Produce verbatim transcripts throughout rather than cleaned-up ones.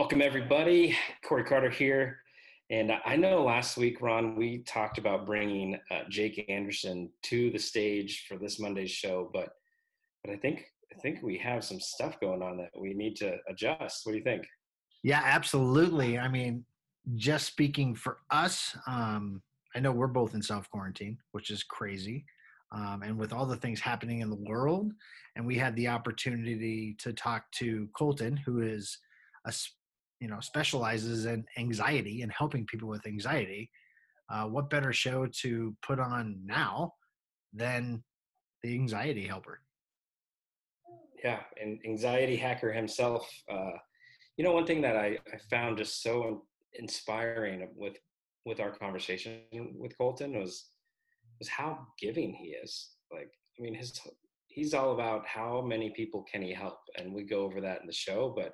Welcome, everybody. Corey Carter here. And I know last week, Ron, we talked about bringing uh, Jake Anderson to the stage for this Monday's show, but but I think I think we have some stuff going on that we need to adjust. What do you think? Yeah, absolutely. I mean, just speaking for us, um, I know we're both in self-quarantine, which is crazy. Um, and with all the things happening in the world, and we had the opportunity to talk to Colton, who is a, you know, specializes in anxiety and helping people with anxiety. Uh, what better show to put on now than the anxiety helper? Yeah, and anxiety hacker himself. Uh, you know, one thing that I, I found just so inspiring with with our conversation with Colton was was how giving he is. Like, I mean, his he's all about how many people can he help, and we go over that in the show, but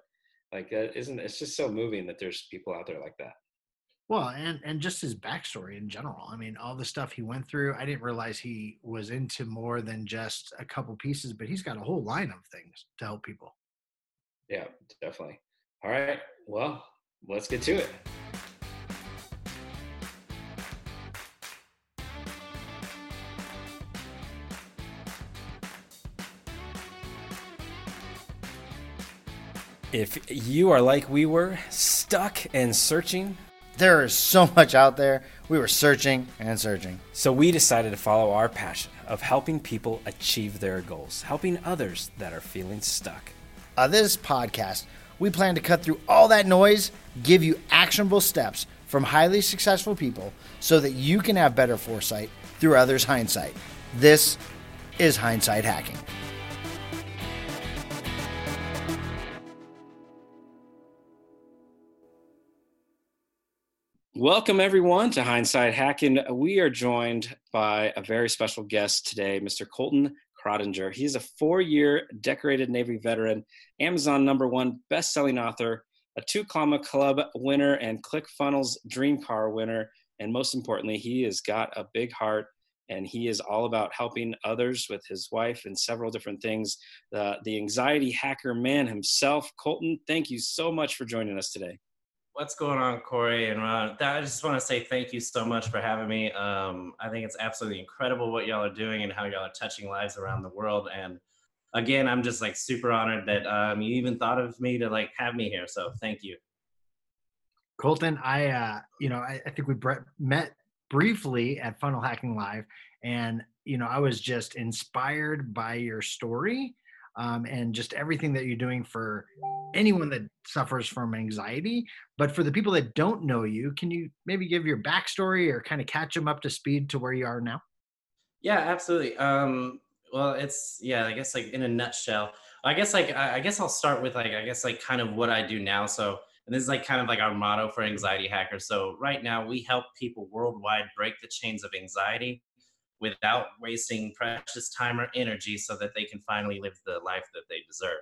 like that isn't, it's just so moving that there's people out there like that. Well, and, and just his backstory in general. I mean, all the stuff he went through, I didn't realize he was into more than just a couple pieces, but he's got a whole line of things to help people. Yeah, definitely. All right. Well, let's get to it. If you are like we were, stuck and searching. There is so much out there. We were searching and searching. So we decided to follow our passion of helping people achieve their goals, helping others that are feeling stuck. On this podcast, we plan to cut through all that noise, give you actionable steps from highly successful people so that you can have better foresight through others' hindsight. This is Hindsight Hacking. Welcome, everyone, to Hindsight Hacking. We are joined by a very special guest today, Mister Colton Crottinger. He is a four-year decorated Navy veteran, Amazon number one best-selling author, a two comma club winner, and ClickFunnels Dream Car winner. And most importantly, he has got a big heart, and he is all about helping others with his wife and several different things. Uh, the anxiety hacker man himself, Colton, thank you so much for joining us today. What's going on, Corey and Ron? I just want to say thank you so much for having me. Um, I think it's absolutely incredible what y'all are doing and how y'all are touching lives around the world. And again, I'm just like super honored that um, you even thought of me to like have me here. So thank you. Colton, I, uh, you know, I, I think we bre- met briefly at Funnel Hacking Live, and, you know, I was just inspired by your story. Um, and just everything that you're doing for anyone that suffers from anxiety. But for the people that don't know you, can you maybe give your backstory or kind of catch them up to speed to where you are now? Yeah, absolutely. Um, well, it's, yeah, I guess like in a nutshell, I guess like, I, I guess I'll start with like, I guess like kind of what I do now. So, and this is like kind of like our motto for Anxiety Hackers. So right now we help people worldwide break the chains of anxiety without wasting precious time or energy so that they can finally live the life that they deserve.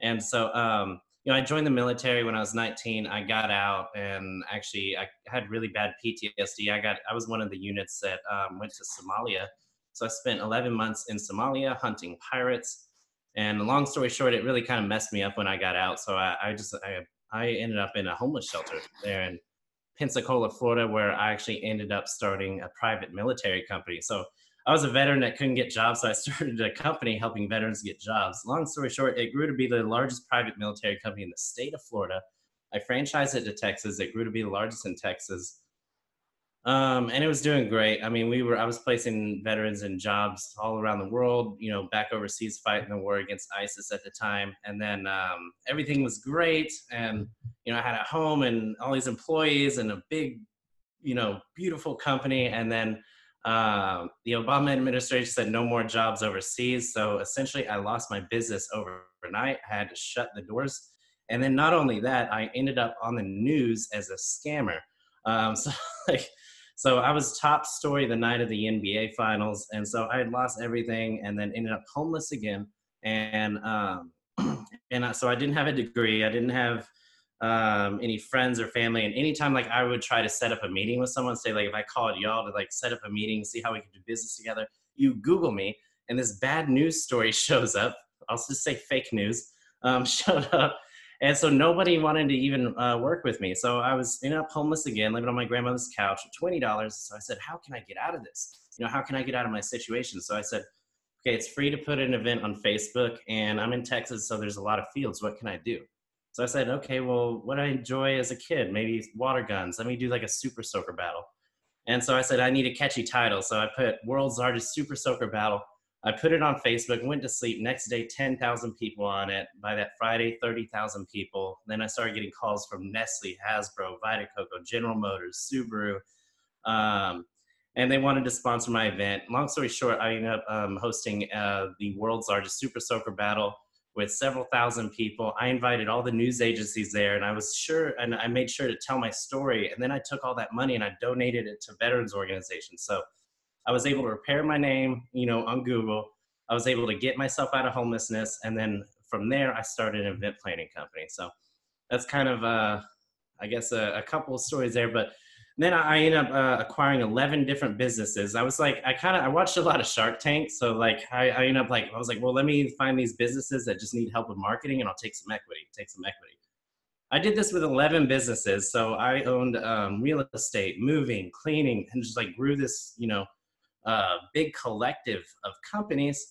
And so, um, you know, I joined the military when I was nineteen. I got out, and actually I had really bad P T S D. I got, I was one of the units that um, went to Somalia. So I spent eleven months in Somalia hunting pirates. And long story short, it really kind of messed me up when I got out. So I, I just, I, I ended up in a homeless shelter there in Pensacola, Florida, where I actually ended up starting a private military company. So I was a veteran that couldn't get jobs, so I started a company helping veterans get jobs. Long story short, it grew to be the largest private military company in the state of Florida. I franchised it to Texas. It grew to be the largest in Texas. Um, and it was doing great. I mean, we were, I was placing veterans in jobs all around the world, you know, back overseas fighting the war against ISIS at the time. And then um, everything was great. And, you know, I had a home and all these employees and a big, you know, beautiful company. And then Um, the Obama administration said no more jobs overseas. So essentially I lost my business overnight. I had to shut the doors. And then not only that, I ended up on the news as a scammer. Um, so like, so I was top story the night of the N B A finals. And so I had lost everything and then ended up homeless again. And, um, and I, so I didn't have a degree. I didn't have, um, any friends or family. And anytime like I would try to set up a meeting with someone, say like, if I called y'all to like set up a meeting, see how we could do business together, you Google me and this bad news story shows up. I'll just say fake news, um, showed up. And so nobody wanted to even uh, work with me. So I was ended up homeless again, living on my grandmother's couch, twenty dollars. So I said, how can I get out of this? You know, how can I get out of my situation? So I said, okay, it's free to put an event on Facebook, and I'm in Texas, so there's a lot of fields. What can I do? So I said, okay, well, what I enjoy as a kid, maybe water guns. Let me do like a super soaker battle. And so I said, I need a catchy title. So I put World's Largest Super Soaker Battle. I put it on Facebook, went to sleep. Next day, ten thousand people on it. By that Friday, thirty thousand people. Then I started getting calls from Nestle, Hasbro, Vitacoco, General Motors, Subaru. Um, and they wanted to sponsor my event. Long story short, I ended up um, hosting uh, the World's Largest Super Soaker Battle with several thousand people. I invited all the news agencies there, and I was sure, and I made sure to tell my story. And then I took all that money and I donated it to veterans organizations. So I was able to repair my name, you know, on Google. I was able to get myself out of homelessness. And then from there, I started an event planning company. So that's kind of, uh, I guess, a, a couple of stories there. But then I ended up uh, acquiring eleven different businesses. I was like, I kind of, I watched a lot of Shark Tank. So like, I, I ended up like, I was like, well, let me find these businesses that just need help with marketing, and I'll take some equity, take some equity. I did this with eleven businesses. So I owned um, real estate, moving, cleaning, and just like grew this, you know, uh, big collective of companies.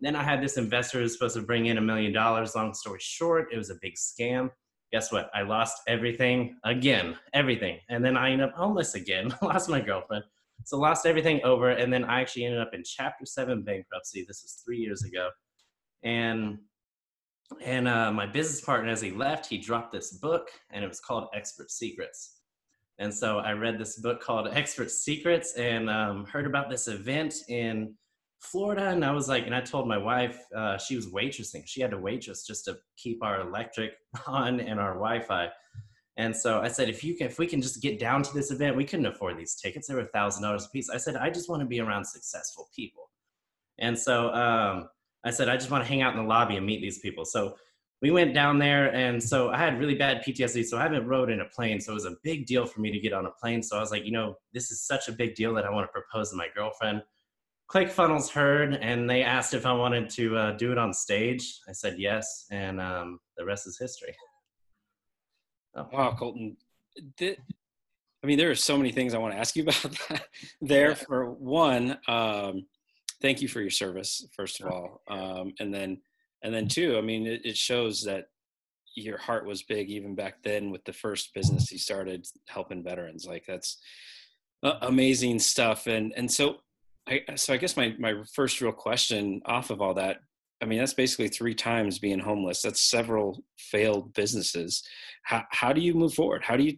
Then I had this investor who was supposed to bring in a million dollars. Long story short, it was a big scam. Guess what? I lost everything again, everything. And then I ended up homeless again, lost my girlfriend. So lost everything over. And then I actually ended up in chapter seven bankruptcy. This was three years ago. And, and, uh, my business partner, as he left, he dropped this book, and it was called Expert Secrets. And so I read this book called Expert Secrets, and um, heard about this event in Florida. And I was like, and I told my wife, uh, she was waitressing. She had to waitress just to keep our electric on and our Wi-Fi. And so I said, if you can, if we can just get down to this event, we couldn't afford these tickets. They were a thousand dollars a piece. I said, I just want to be around successful people. And so um, I said, I just want to hang out in the lobby and meet these people. So we went down there, and so I had really bad P T S D, so I haven't rode in a plane, so it was a big deal for me to get on a plane. So I was like, you know, this is such a big deal that I want to propose to my girlfriend. ClickFunnels heard, and they asked if I wanted to uh, do it on stage. I said yes, and um, the rest is history. Oh. Wow, Colton. Th- I mean, there are so many things I want to ask you about that. There, yeah. For one, um, thank you for your service, first of all, um, and then And then two, I mean, it, it shows that your heart was big even back then with the first business you started helping veterans. Like, that's amazing stuff. And and so I so I guess my, my first real question off of all that, I mean, that's basically three times being homeless. That's several failed businesses. How how do you move forward? How do you,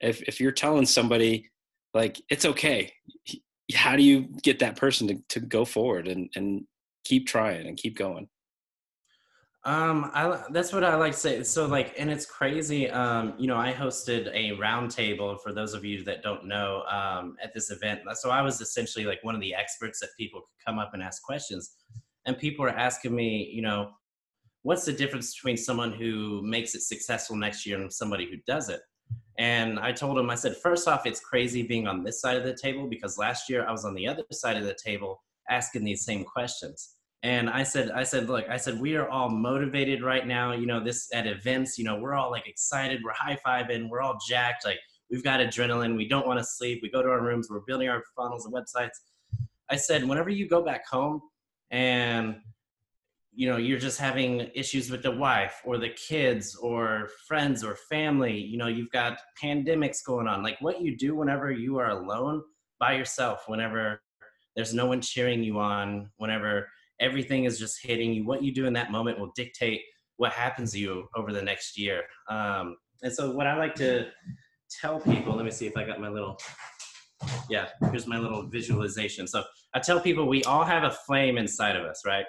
if if you're telling somebody like it's okay, how do you get that person to, to go forward and, and keep trying and keep going? Um, I, that's what I like to say. So like, and it's crazy. Um, you know, I hosted a round table for those of you that don't know, um, at this event. So I was essentially like one of the experts that people could come up and ask questions, and people are asking me, you know, what's the difference between someone who makes it successful next year and somebody who doesn't? And I told them, I said, first off, it's crazy being on this side of the table, because last year I was on the other side of the table asking these same questions. And I said, I said, look, I said, we are all motivated right now. You know, this at events, you know, we're all like excited. We're high-fiving. We're all jacked. Like, we've got adrenaline. We don't want to sleep. We go to our rooms. We're building our funnels and websites. I said, whenever you go back home and, you know, you're just having issues with the wife or the kids or friends or family, you know, you've got pandemics going on. Like, what you do whenever you are alone by yourself, whenever there's no one cheering you on, whenever everything is just hitting you, what you do in that moment will dictate what happens to you over the next year. Um, and so what I like to tell people, let me see if I got my little, yeah, here's my little visualization. So I tell people we all have a flame inside of us, right?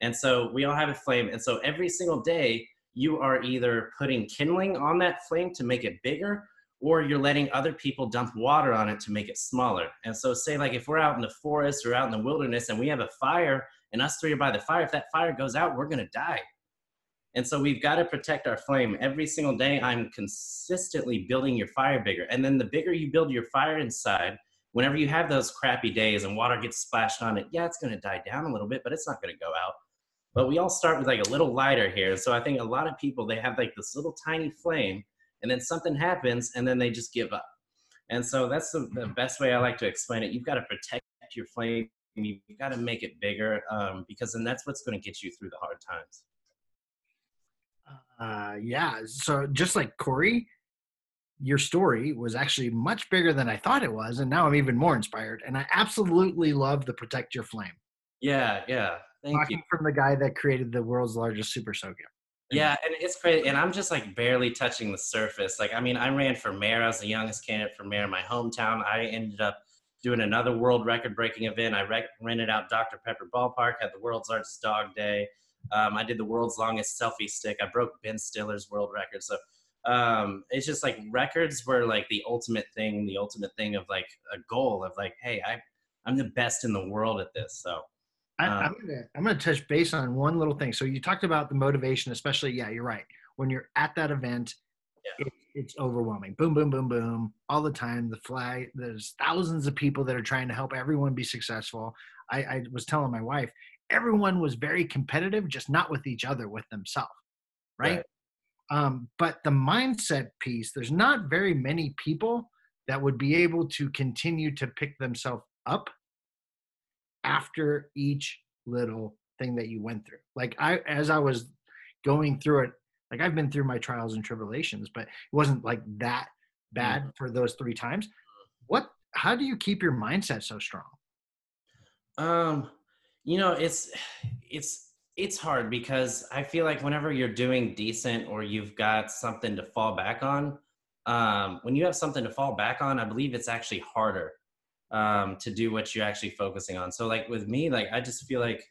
And so we all have a flame. And so every single day you are either putting kindling on that flame to make it bigger, or you're letting other people dump water on it to make it smaller. And so say like if we're out in the forest or out in the wilderness and we have a fire, and us three are by the fire, if that fire goes out, we're gonna die. And so we've got to protect our flame. Every single day, I'm consistently building your fire bigger. And then the bigger you build your fire inside, whenever you have those crappy days and water gets splashed on it, yeah, it's gonna die down a little bit, but it's not gonna go out. But we all start with like a little lighter here. So I think a lot of people, they have like this little tiny flame, and then something happens, and then they just give up. And so that's the, the best way I like to explain it. You've got to protect your flame. You've got to make it bigger, um, because then that's what's going to get you through the hard times. Uh, yeah. So just like Corey, your story was actually much bigger than I thought it was. And now I'm even more inspired. And I absolutely love the protect your flame. Yeah. Yeah. Thank Talking you. From the guy that created the world's largest super soaker. Yeah, and it's crazy, and I'm just like barely touching the surface. Like, I mean, I ran for mayor. I was the youngest candidate for mayor in my hometown. I ended up doing another world record-breaking event. I re- rented out Doctor Pepper Ballpark, had the world's largest dog day. Um, I did the world's longest selfie stick. I broke Ben Stiller's world record. So um, it's just like records were like the ultimate thing, the ultimate thing of like a goal of like, hey, I, I'm the best in the world at this, so. I, I'm gonna I'm gonna touch base on one little thing. So you talked about the motivation, especially. Yeah, you're right. When you're at that event, yeah. it, it's overwhelming. Boom, boom, boom, boom, all the time. The flag. There's thousands of people that are trying to help everyone be successful. I, I was telling my wife, everyone was very competitive, just not with each other, with themselves, right? right. Um, but the mindset piece. There's not very many people that would be able to continue to pick themselves up after each little thing that you went through. Like I, as I was going through it, like I've been through my trials and tribulations, but it wasn't like that bad mm-hmm. for those three times. What, how do you keep your mindset so strong? Um, you know, it's, it's, it's hard because I feel like whenever you're doing decent or you've got something to fall back on, um, when you have something to fall back on, I believe it's actually harder um, to do what you're actually focusing on. So like with me, like, I just feel like,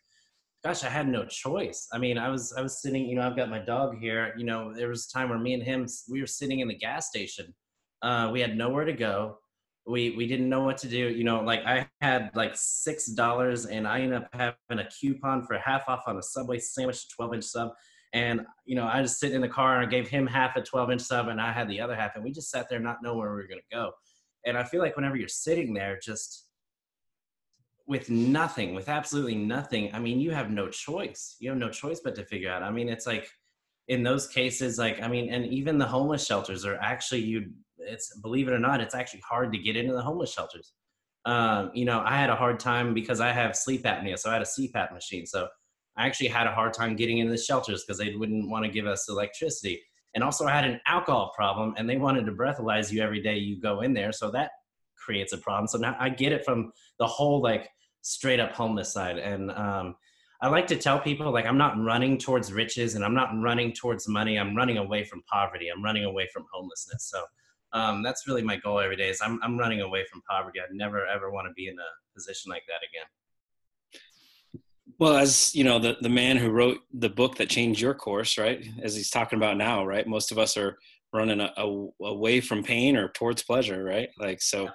gosh, I had no choice. I mean, I was, I was sitting, you know, I've got my dog here, you know, there was a time where me and him, we were sitting in the gas station. Uh, we had nowhere to go. We, we didn't know what to do. You know, like I had like six dollars, and I ended up having a coupon for half off on a Subway sandwich, a twelve inch sub. And, you know, I just sit in the car and I gave him half a twelve inch sub and I had the other half, and we just sat there not knowing where we were going to go. And I feel like whenever you're sitting there just with nothing, with absolutely nothing, I mean, you have no choice. You have no choice but to figure out. I mean, it's like in those cases, like, I mean, and even the homeless shelters are actually, you, it's, believe it or not, it's actually hard to get into the homeless shelters. Um, you know, I had a hard time because I have sleep apnea, so I had a C PAP machine. So I actually had a hard time getting into the shelters because they wouldn't want to give us electricity. And also I had an alcohol problem, and they wanted to breathalyze you every day you go in there. So that creates a problem. So now I get it from the whole like straight up homeless side. And um, I like to tell people, like, I'm not running towards riches and I'm not running towards money. I'm running away from poverty. I'm running away from homelessness. So um, that's really my goal every day is I'm, I'm running away from poverty. I never, ever want to be in a position like that again. Well, as you know, the, the man who wrote the book that changed your course, right? As he's talking about now, right? Most of us are running a, a, away from pain or towards pleasure, right? Like, so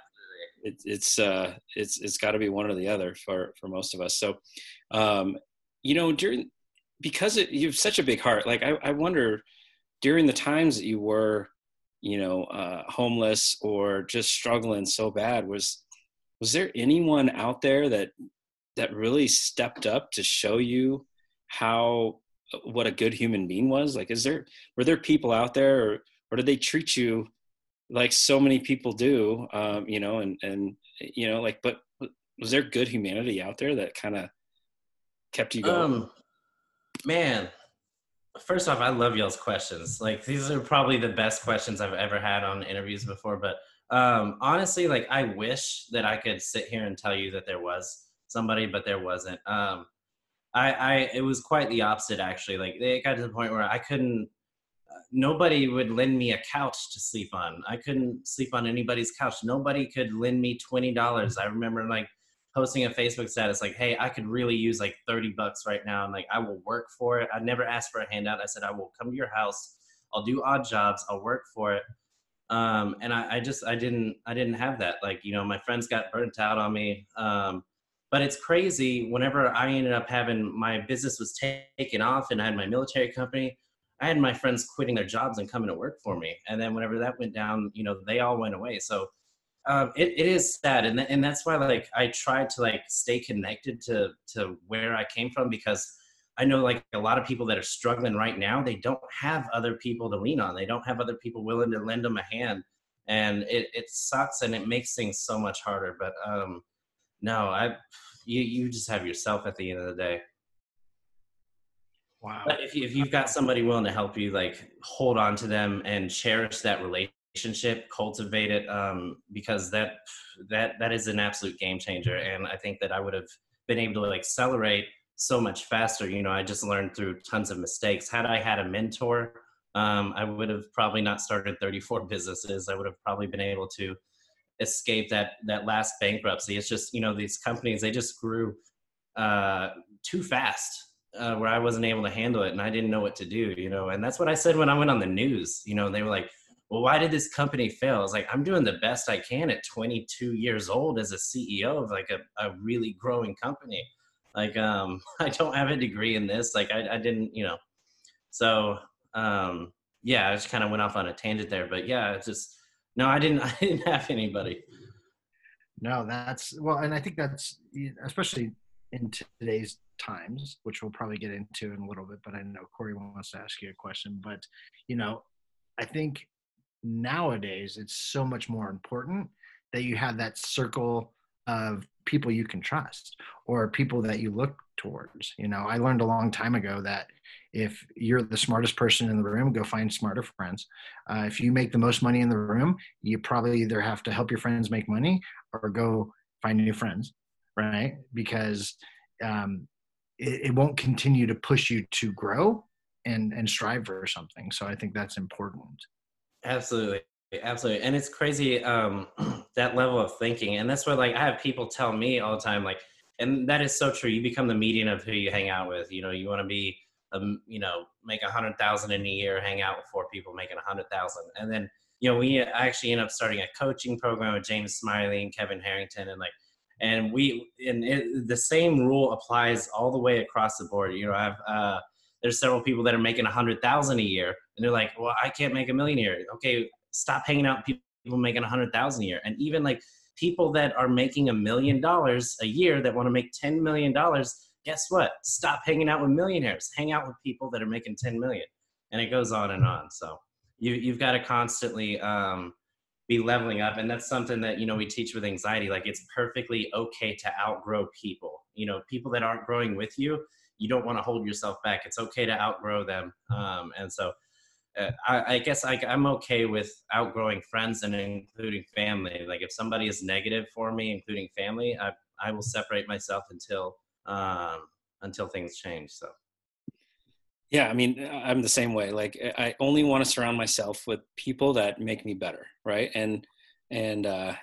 it, it's, uh, it's, it's gotta be one or the other for, for most of us. So, um, you know, during, because it, you have such a big heart, like I, I wonder during the times that you were, you know, uh, homeless or just struggling so bad, was, was there anyone out there that, that really stepped up to show you how, what a good human being was? Like, is there, were there people out there, or, or did they treat you like so many people do, um, you know, and, and, you know, like, but was there good humanity out there that kind of kept you going? Um, man, first off, I love y'all's questions. Like, these are probably the best questions I've ever had on interviews before. But um, honestly, like, I wish that I could sit here and tell you that there was somebody, but there wasn't. Um, I, I, it was quite the opposite, actually. Like, it got to the point where I couldn't, uh, nobody would lend me a couch to sleep on. I couldn't sleep on anybody's couch. Nobody could lend me twenty dollars. I remember like posting a Facebook status, like, hey, I could really use like thirty bucks right now. And like, I will work for it. I never asked for a handout. I said, I will come to your house. I'll do odd jobs. I'll work for it. Um, and I, I just, I didn't, I didn't have that. Like, you know, my friends got burnt out on me. Um, But it's crazy, whenever I ended up having, my business was taken off and I had my military company, I had my friends quitting their jobs and coming to work for me. And then whenever that went down, you know, they all went away. So um, it, it is sad. And th- and that's why, like, I tried to, like, stay connected to, to where I came from, because I know like a lot of people that are struggling right now, they don't have other people to lean on. They don't have other people willing to lend them a hand. And it, it sucks and it makes things so much harder. But um, no, I you you just have yourself at the end of the day. Wow. But if, you, if you've got somebody willing to help you, like hold on to them and cherish that relationship, cultivate it, um, because that that that is an absolute game changer. And I think that I would have been able to accelerate so much faster. You know, I just learned through tons of mistakes. Had I had a mentor, um, I would have probably not started thirty-four businesses. I would have probably been able to escape that that last bankruptcy. It's just, you know, these companies, they just grew uh, too fast. Uh, where I wasn't able to handle it and I didn't know what to do, you know, and that's what I said when I went on the news, you know, they were like, well, why did this company fail? It's like, I'm doing the best I can at twenty-two years old as a C E O of like a, a really growing company. Like, um, I don't have a degree in this. Like I, I didn't, you know, so, um, yeah, I just kind of went off on a tangent there, but yeah, it's just, no, I didn't, I didn't have anybody. No, that's well. And I think that's especially in today's times, which we'll probably get into in a little bit, but I know Corey wants to ask you a question, but you know, I think nowadays it's so much more important that you have that circle of people you can trust or people that you look towards. You know, I learned a long time ago that if you're the smartest person in the room, go find smarter friends. Uh, if you make the most money in the room, you probably either have to help your friends make money or go find new friends, right? Because um, it won't continue to push you to grow and, and strive for something. So I think that's important. Absolutely. Absolutely. And it's crazy, um, that level of thinking. And that's what, like, I have people tell me all the time, like, and that is so true. You become the median of who you hang out with. You know, you want to be, um, you know, make a hundred thousand in a year, hang out with four people making a hundred thousand. And then, you know, we actually end up starting a coaching program with James Smiley and Kevin Harrington and like, And we, and it, the same rule applies all the way across the board. You know, I've, uh, there's several people that are making a hundred thousand a year and they're like, well, I can't make a million a year. Okay. Stop hanging out with people making a hundred thousand a year. And even like people that are making a million dollars a year that want to make ten million dollars, guess what? Stop hanging out with millionaires, hang out with people that are making ten million. And it goes on and on. So you, you've got to constantly, um, be leveling up. And that's something that, you know, we teach with anxiety. Like it's perfectly okay to outgrow people, you know, people that aren't growing with you. You don't want to hold yourself back. It's okay to outgrow them. Um, and so uh, I, I guess I, I'm okay with outgrowing friends and including family. Like if somebody is negative for me, including family, I, I will separate myself until, um, until things change. So. Yeah, I mean, I'm the same way. Like, I only want to surround myself with people that make me better, right? And, and uh,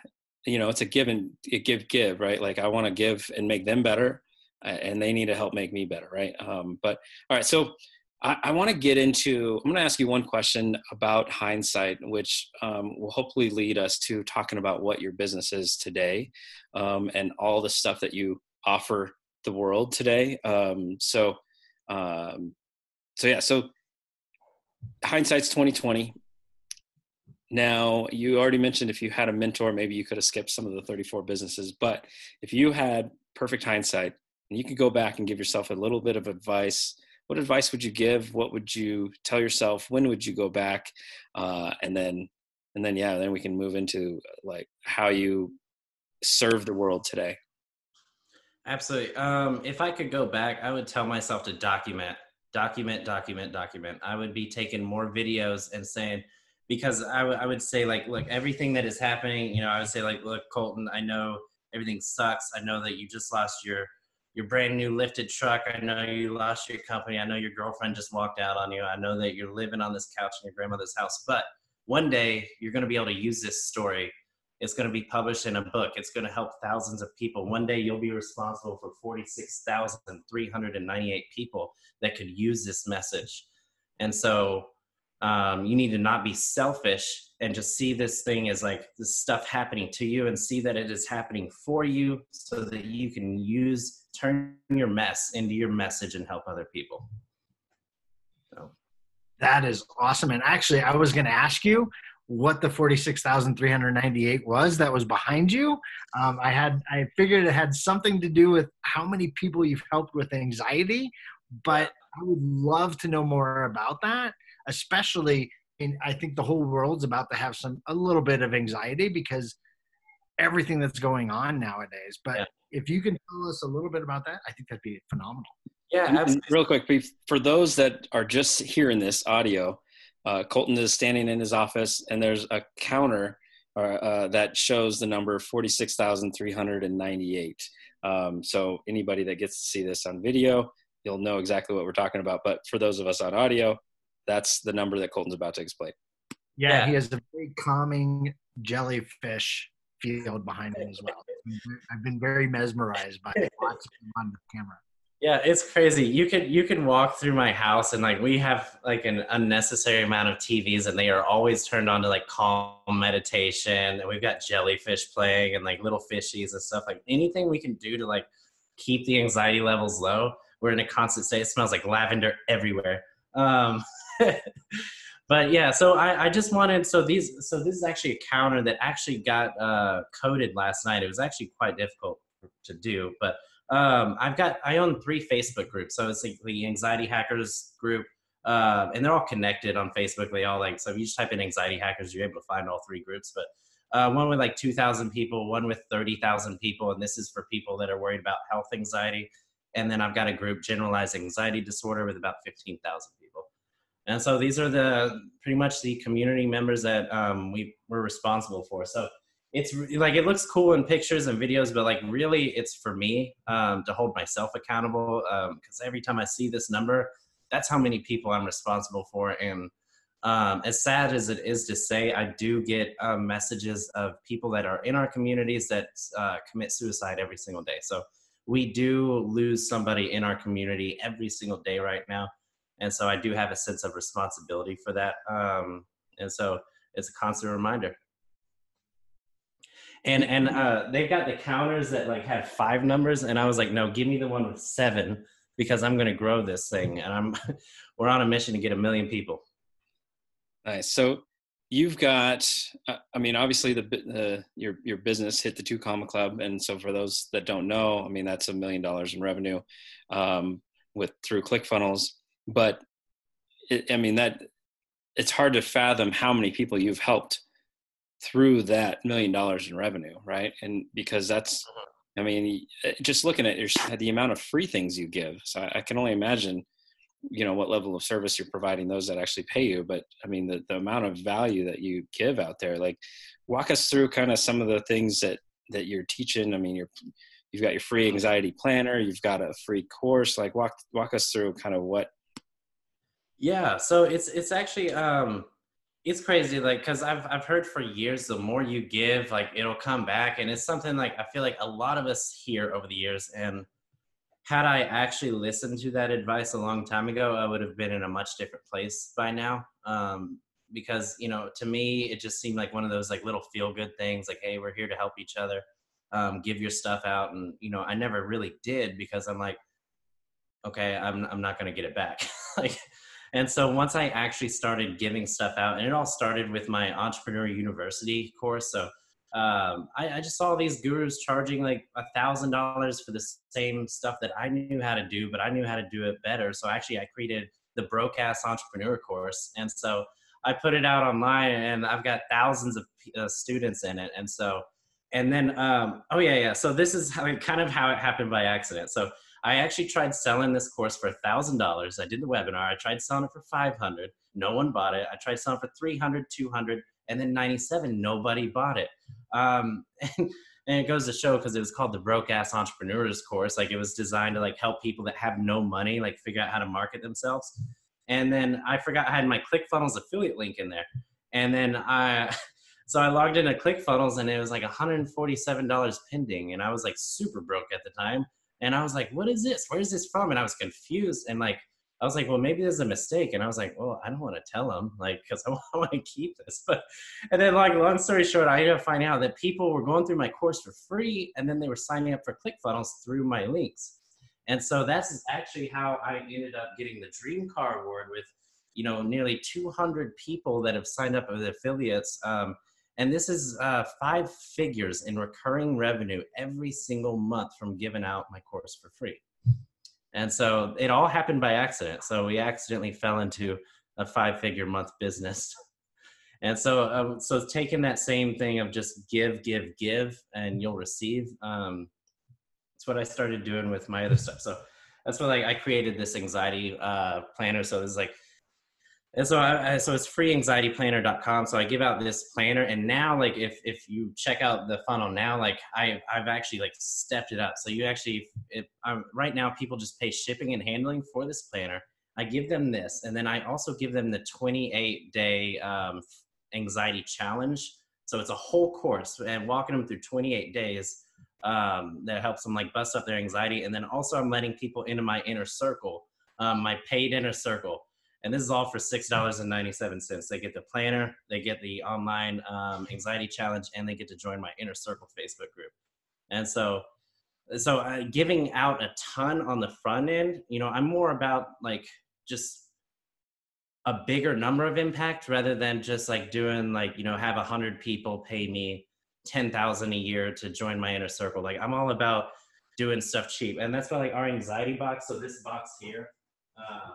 you know, it's a give and it give, give, right? Like, I want to give and make them better, and they need to help make me better, right? Um, but, all right, so I, I want to get into, I'm going to ask you one question about hindsight, which um, will hopefully lead us to talking about what your business is today um, and all the stuff that you offer the world today. Um, so, um, So yeah, so hindsight's twenty twenty. Now, you already mentioned if you had a mentor, maybe you could have skipped some of the thirty-four businesses, but if you had perfect hindsight and you could go back and give yourself a little bit of advice, what advice would you give? What would you tell yourself? When would you go back? Uh, and then, and then, yeah, then we can move into like how you serve the world today. Absolutely. Um, if I could go back, I would tell myself to document. Document, document, document. I would be taking more videos and saying, because I, w- I would say like, look, everything that is happening, you know, I would say like, look, Colton, I know everything sucks. I know that you just lost your, your brand new lifted truck. I know you lost your company. I know your girlfriend just walked out on you. I know that you're living on this couch in your grandmother's house, but one day you're going to be able to use this story. It's going to be published in a book. It's going to help thousands of people. One day you'll be responsible for forty-six thousand three hundred ninety-eight people that could use this message. And so um, you need to not be selfish and just see this thing as like this stuff happening to you and see that it is happening for you so that you can use, turn your mess into your message and help other people. So. That is awesome. And actually, I was going to ask you, what the forty-six thousand three hundred ninety-eight was that was behind you. Um, I had, I figured it had something to do with how many people you've helped with anxiety But I would love to know more about that, especially in, I think the whole world's about to have some, a little bit of anxiety because everything that's going on nowadays. But yeah. if you can tell us a little bit about that, I think that'd be phenomenal. Yeah, absolutely. Real quick, for those that are just hearing this audio, uh, Colton is standing in his office and there's a counter uh, that shows the number forty-six thousand three hundred ninety-eight. Um, so anybody that gets to see this on video, you'll know exactly what we're talking about. But for those of us on audio, that's the number that Colton's about to explain. Yeah, yeah. He has a very calming jellyfish field behind him as well. I've been very mesmerized by lots of them on the camera. Yeah, it's crazy. You can you can walk through my house and like we have like an unnecessary amount of T Vs and they are always turned on to like calm meditation, and we've got jellyfish playing and like little fishies and stuff, like anything we can do to like keep the anxiety levels low. We're in a constant state. It smells like lavender everywhere. Um, but yeah, so I, I just wanted, so these, so this is actually a counter that actually got uh, coded last night. It was actually quite difficult to do, but um, I've got, I own three Facebook groups. So it's like the Anxiety Hackers group, uh, and they're all connected on Facebook. They all like, so if you just type in Anxiety Hackers, you're able to find all three groups, but uh, one with like two thousand people, one with thirty thousand people. And this is for people that are worried about health anxiety. And then I've got a group, Generalized Anxiety Disorder, with about fifteen thousand people. And so these are the pretty much the community members that um, we were responsible for. So it's like, it looks cool in pictures and videos, but like really it's for me um, to hold myself accountable, because um, every time I see this number, that's how many people I'm responsible for. And um, as sad as it is to say, I do get uh, messages of people that are in our communities that uh, commit suicide every single day. So we do lose somebody in our community every single day right now. And so I do have a sense of responsibility for that. Um, and so it's a constant reminder. And and uh, they've got the counters that like have five numbers. And I was like, no, give me the one with seven, because I'm going to grow this thing. And I'm we're on a mission to get a million people. Nice. So you've got, uh, I mean, obviously the uh, your your business hit the two comma club, and so for those that don't know, I mean that's a million dollars in revenue um, with through ClickFunnels. But it, I mean that it's hard to fathom how many people you've helped through that million dollars in revenue, right? And because that's, I mean, just looking at your at the amount of free things you give, so I, I can only imagine, you know, what level of service you're providing those that actually pay you. But I mean, the, the amount of value that you give out there, like walk us through kind of some of the things that, that you're teaching. I mean, you're, you've got your free anxiety planner, you've got a free course, like walk, walk us through kind of what. Yeah. So it's, it's actually, um, it's crazy. Like, cause I've, I've heard for years, the more you give, like it'll come back. And it's something like, I feel like a lot of us hear over the years, and had I actually listened to that advice a long time ago, I would have been in a much different place by now. Um, because, you know, to me, it just seemed like one of those like little feel good things, like, hey, we're here to help each other, um, give your stuff out. And, you know, I never really did, because I'm like, okay, I'm, I'm not going to get it back. Like, and so once I actually started giving stuff out, and it all started with my Entrepreneur University course. So Um, I, I just saw these gurus charging like a thousand dollars for the same stuff that I knew how to do, but I knew how to do it better. So actually I created the Broke-Ass Entrepreneur Course. And so I put it out online, and I've got thousands of uh, students in it. And so, and then, um, oh yeah, yeah. So this is how, kind of how it happened by accident. So I actually tried selling this course for a thousand dollars. I did the webinar. I tried selling it for five hundred. No one bought it. I tried selling it for three hundred, two hundred, and then ninety-seven, nobody bought it. Um, and, and it goes to show, because it was called the Broke-Ass Entrepreneurs Course. Like, it was designed to like help people that have no money, like figure out how to market themselves. And then I forgot I had my ClickFunnels affiliate link in there. And then I, so I logged into ClickFunnels, and it was like one hundred forty-seven dollars pending. And I was like super broke at the time. And I was like, what is this? Where is this from? And I was confused. And like, I was like, well, maybe there's a mistake. And I was like, well, I don't want to tell them, like, because I, I want to keep this. But, and then, like, long story short, I ended up finding out that people were going through my course for free, and then they were signing up for ClickFunnels through my links. And so that's actually how I ended up getting the Dream Car Award, with, you know, nearly two hundred people that have signed up as affiliates. Um, and this is uh, five figures in recurring revenue every single month from giving out my course for free. And so it all happened by accident. So we accidentally fell into a five-figure month business. And so, uh, so taking that same thing of just give, give, give, and you'll receive. Um, it's what I started doing with my other stuff. So that's when like, I created this anxiety uh, planner. So it's like, and so, I, so it's free anxiety planner dot com. So I give out this planner, and now, like, if if you check out the funnel now, like, I I've actually like stepped it up. So you actually, if I'm, right now, people just pay shipping and handling for this planner. I give them this, and then I also give them the twenty-eight day um, anxiety challenge. So it's a whole course, and walking them through twenty-eight days um, that helps them like bust up their anxiety. And then also I'm letting people into my inner circle, um, my paid inner circle. And this is all for six dollars and ninety-seven cents. They get the planner, they get the online um, anxiety challenge, and they get to join my inner circle Facebook group. And so, so uh, giving out a ton on the front end, you know, I'm more about like just a bigger number of impact rather than just like doing like, you know, have a hundred people pay me ten thousand a year to join my inner circle. Like I'm all about doing stuff cheap. And that's why like our anxiety box. So this box here, uh,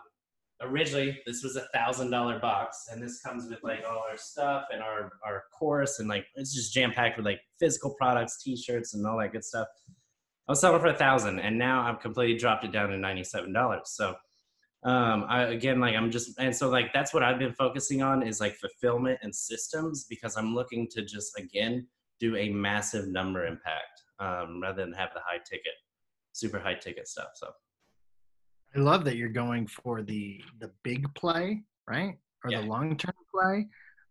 originally, this was a one thousand dollar box, and this comes with, like, all our stuff and our, our course, and, like, it's just jam-packed with, like, physical products, T-shirts, and all that good stuff. I was selling for one thousand dollars, and now I've completely dropped it down to ninety-seven dollars. So, um, I, again, like, I'm just – and so, like, that's what I've been focusing on is, like, fulfillment and systems, because I'm looking to just, again, do a massive number impact um, rather than have the high-ticket, super high-ticket stuff, so. I love that you're going for the the big play, right? Or yeah. the long-term play.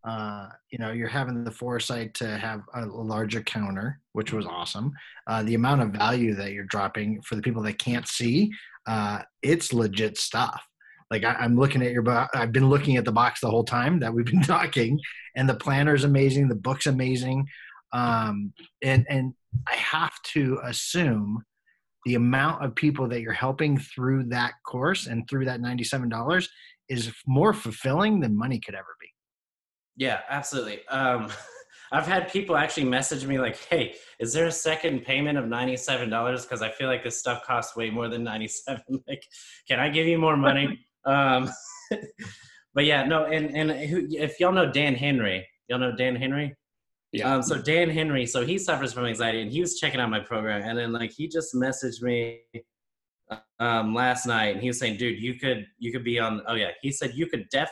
Uh, you know, you're having the foresight to have a larger counter, which was awesome. Uh, the amount of value that you're dropping for the people that can't see, uh, it's legit stuff. Like I, I'm looking at your box. I've been looking at the box the whole time that we've been talking, and the planner's amazing. The book's amazing. Um, and and I have to assume the amount of people that you're helping through that course and through that ninety-seven dollars is more fulfilling than money could ever be. Yeah, absolutely. Um, I've had people actually message me like, hey, is there a second payment of ninety-seven dollars? Because I feel like this stuff costs way more than ninety-seven dollars. Like, can I give you more money? um, but yeah, no. And, and who, if y'all know Dan Henry, y'all know Dan Henry? Yeah. Um, so Dan Henry, so he suffers from anxiety, and he was checking out my program, and then like he just messaged me um, last night, and he was saying, "Dude, you could you could be on." Oh yeah, he said you could def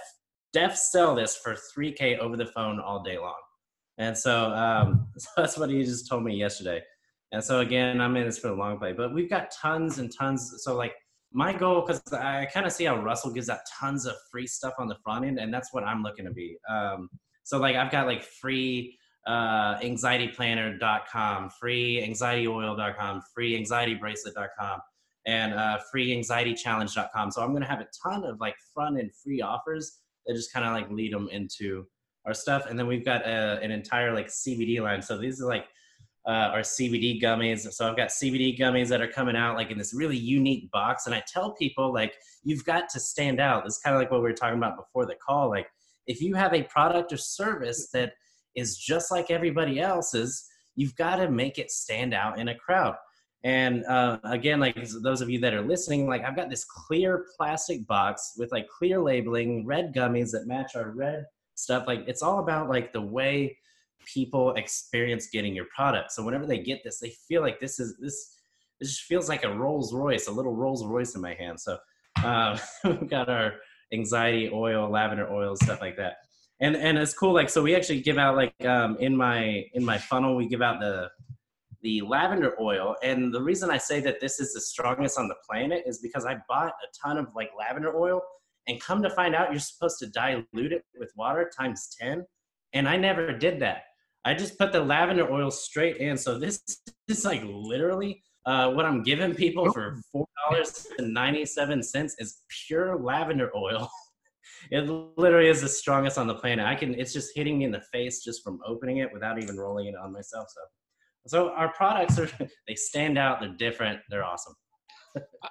def sell this for three K over the phone all day long, and so um, so that's what he just told me yesterday. And so again, I'm in this for the long play, but we've got tons and tons. So like my goal, because I kind of see how Russell gives out tons of free stuff on the front end, and that's what I'm looking to be. Um, so like I've got like free. Uh, anxiety planner dot com, free anxiety oil dot com, free anxiety bracelet dot com, and uh, free anxiety challenge dot com. So I'm going to have a ton of like fun and free offers that just kind of like lead them into our stuff. And then we've got a, an entire like C B D line. So these are like uh, our C B D gummies. So I've got C B D gummies that are coming out like in this really unique box. And I tell people like, you've got to stand out. It's kind of like what we were talking about before the call. Like if you have a product or service that is just like everybody else's, you've got to make it stand out in a crowd. And uh, again, like those of you that are listening, like I've got this clear plastic box with like clear labeling, red gummies that match our red stuff. Like it's all about like the way people experience getting your product. So whenever they get this, they feel like this is this. This just feels like a Rolls Royce, a little Rolls Royce in my hand. So uh, we've got our anxiety oil, lavender oil, stuff like that. And and it's cool, like, so we actually give out, like, um, in my in my funnel, we give out the the lavender oil. And the reason I say that this is the strongest on the planet is because I bought a ton of, like, lavender oil. And come to find out, you're supposed to dilute it with water times ten. And I never did that. I just put the lavender oil straight in. So this is, like, literally uh, what I'm giving people for four dollars and ninety-seven cents is pure lavender oil. It literally is the strongest on the planet. I can, it's just hitting me in the face just from opening it without even rolling it on myself. So, so our products are, they stand out. They're different. They're awesome.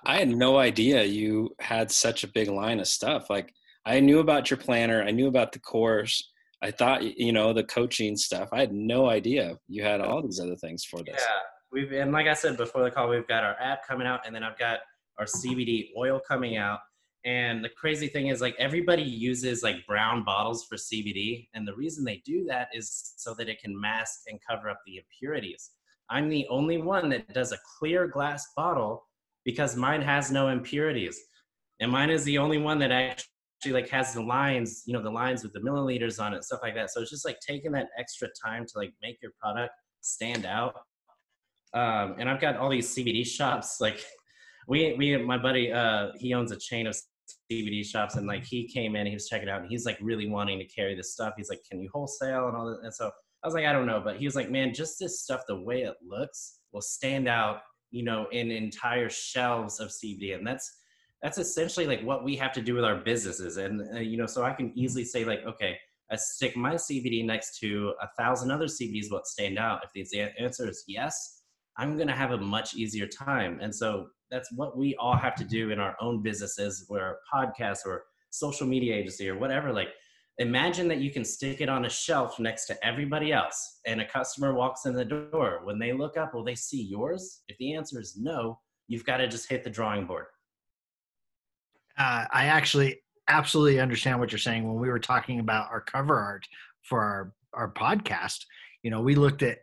I had no idea you had such a big line of stuff. Like I knew about your planner. I knew about the course. I thought, you know, the coaching stuff. I had no idea you had all these other things for this. Yeah. We've, and like I said, before the call, we've got our app coming out, and then I've got or C B D oil coming out. And the crazy thing is, like, everybody uses like brown bottles for C B D. And the reason they do that is so that it can mask and cover up the impurities. I'm the only one that does a clear glass bottle because mine has no impurities. And mine is the only one that actually like has the lines, you know, the lines with the milliliters on it, stuff like that. So it's just like taking that extra time to like make your product stand out. Um, and I've got all these C B D shops. Like we, we, my buddy, uh, he owns a chain of C B D shops, and like he came in, he was checking it out, and he's like really wanting to carry this stuff. He's like, can you wholesale and all that? And so I was like, I don't know, but he was like, man, just this stuff, the way it looks will stand out, you know, in entire shelves of C B D. And that's, that's essentially like what we have to do with our businesses. And, uh, you know, so I can easily say like, okay, I stick my C B D next to a thousand other C B Ds, what stand out. If the answer is yes, I'm going to have a much easier time. And so that's what we all have to do in our own businesses, where podcasts or social media agency or whatever. Like, imagine that you can stick it on a shelf next to everybody else, and a customer walks in the door. When they look up, will they see yours? If the answer is no, you've got to just hit the drawing board. Uh, I actually absolutely understand what you're saying. When we were talking about our cover art for our, our podcast, you know, we looked at,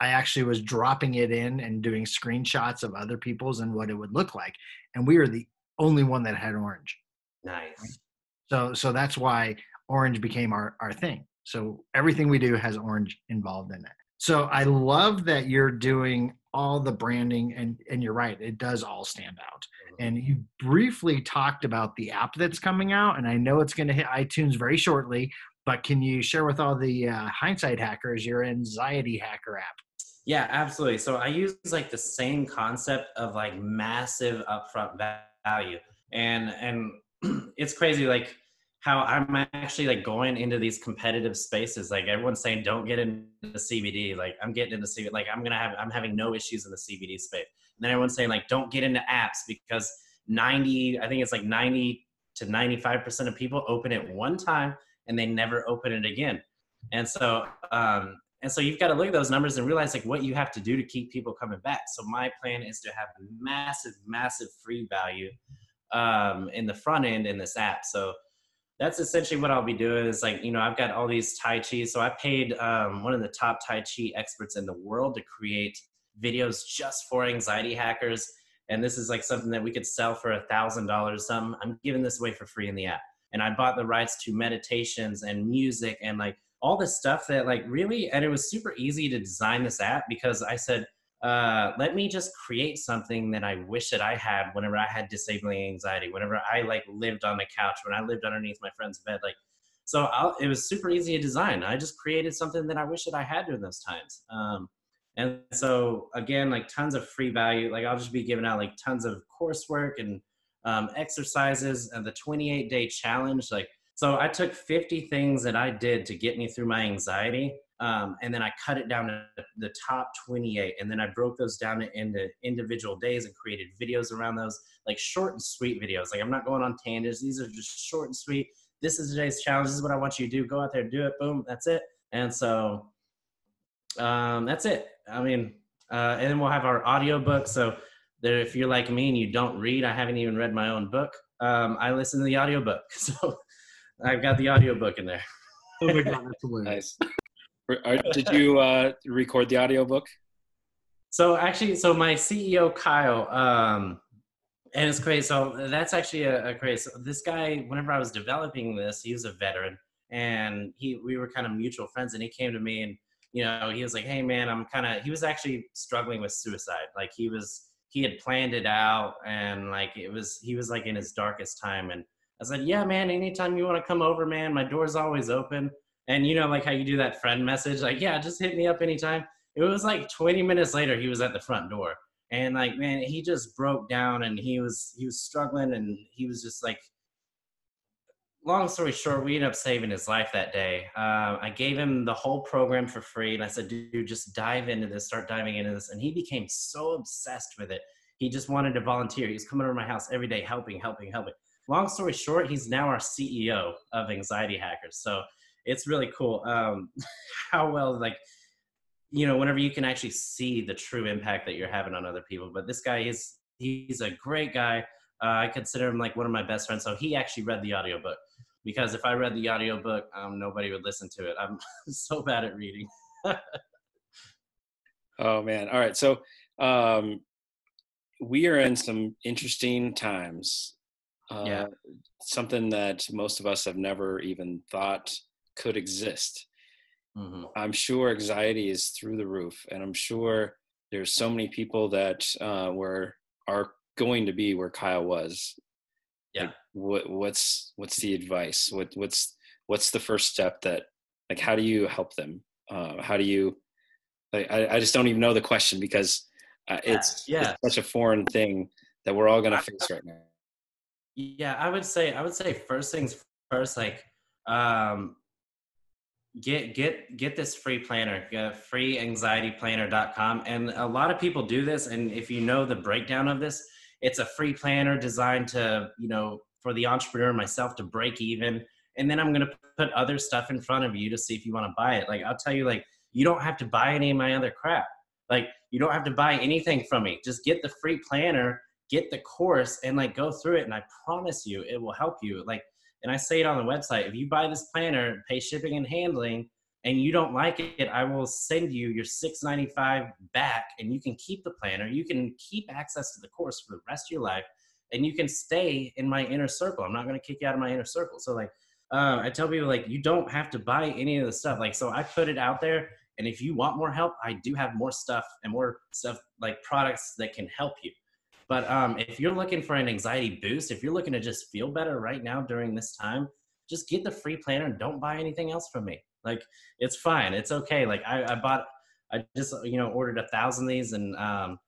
I actually was dropping it in and doing screenshots of other people's and what it would look like. And we were the only one that had orange. Nice. Right? So, so that's why orange became our, our thing. So everything we do has orange involved in it. So I love that you're doing all the branding, and, and you're right, it does all stand out. And you briefly talked about the app that's coming out, and I know it's going to hit iTunes very shortly, but can you share with all the uh, Hindsight Hackers your Anxiety Hacker app? Yeah, absolutely. So I use like the same concept of like massive upfront value. And and it's crazy like how I'm actually like going into these competitive spaces. Like everyone's saying, don't get into C B D. Like I'm getting into C B D. Like I'm going to have, I'm having no issues in the C B D space. And then everyone's saying like, don't get into apps because ninety, I think it's like ninety to ninety-five percent of people open it one time and they never open it again. And so, um, and so you've got to look at those numbers and realize like what you have to do to keep people coming back. So my plan is to have massive, massive free value um, in the front end in this app. So that's essentially what I'll be doing is like, you know, I've got all these Tai Chi. So I paid um, one of the top Tai Chi experts in the world to create videos just for anxiety hackers. And this is like something that we could sell for a thousand dollars. Something. I'm giving this away for free in the app. And I bought the rights to meditations and music and like all this stuff that like really, and it was super easy to design this app because I said, uh, let me just create something that I wish that I had whenever I had disabling anxiety, whenever I like lived on the couch, when I lived underneath my friend's bed. Like, so I'll, it was super easy to design. I just created something that I wish that I had during those times. Um, and so again, like tons of free value. Like I'll just be giving out like tons of coursework and um, exercises and the twenty-eight day challenge. Like, so I took fifty things that I did to get me through my anxiety, um, and then I cut it down to the top twenty-eight, and then I broke those down into individual days and created videos around those, like short and sweet videos. Like I'm not going on tangents. These are just short and sweet. This is today's challenge. This is what I want you to do. Go out there, do it. Boom. That's it. And so, um, that's it. I mean, uh, and then we'll have our audio book. So there, if you're like me and you don't read, I haven't even read my own book. Um, I listen to the audio book. So I've got the audiobook in there. Oh my God, that's hilarious. Nice. Did you uh, record the audiobook? So actually, so my C E O, Kyle, um, and it's crazy. So that's actually a, a crazy. So this guy, whenever I was developing this, he was a veteran, and he we were kind of mutual friends, and he came to me and, you know, he was like, hey man, I'm kind of, he was actually struggling with suicide. Like he was, he had planned it out, and like it was, he was like in his darkest time. And I said, yeah, man, anytime you want to come over, man, my door's always open. And you know, like how you do that friend message, like, yeah, just hit me up anytime. It was like twenty minutes later, he was at the front door. And like, man, he just broke down, and he was, he was struggling, and he was just like, long story short, we ended up saving his life that day. Uh, I gave him the whole program for free. And I said, dude, just dive into this, start diving into this. And he became so obsessed with it. He just wanted to volunteer. He was coming over to my house every day, helping, helping, helping. Long story short, he's now our C E O of Anxiety Hackers. So it's really cool um, how well, like, you know, whenever you can actually see the true impact that you're having on other people. But this guy is, he's a great guy. Uh, I consider him like one of my best friends. So he actually read the audiobook, because if I read the audiobook, um, nobody would listen to it. I'm so bad at reading. Oh man. All right. So, um, we are in some interesting times. Uh, yeah. Something that most of us have never even thought could exist. Mm-hmm. I'm sure anxiety is through the roof, and I'm sure there's so many people that uh, were are going to be where Kyle was. Yeah. Like, what, what's what's the advice? What what's what's the first step that, like, how do you help them? Uh, how do you? Like, I I just don't even know the question, because uh, it's, yeah. Yeah. it's such a foreign thing that we're all going to face right now. Yeah, I would say I would say first things first, like um, get get get this free planner, free anxiety planner dot com, and a lot of people do this. And if you know the breakdown of this, it's a free planner designed to, you know, for the entrepreneur myself to break even. And then I'm gonna put other stuff in front of you to see if you want to buy it. Like, I'll tell you, like, you don't have to buy any of my other crap. Like, you don't have to buy anything from me. Just get the free planner, get the course, and like go through it. And I promise you, it will help you. Like, and I say it on the website, if you buy this planner, pay shipping and handling, and you don't like it, I will send you your six ninety-five back, and you can keep the planner. You can keep access to the course for the rest of your life, and you can stay in my inner circle. I'm not going to kick you out of my inner circle. So like, uh, I tell people, like, you don't have to buy any of the stuff. Like, so I put it out there, and if you want more help, I do have more stuff and more stuff, like products that can help you. But um, if you're looking for an anxiety boost, if you're looking to just feel better right now during this time, just get the free planner and don't buy anything else from me. Like, it's fine. It's okay. Like, I, I bought, I just, you know, ordered a thousand of these, and um,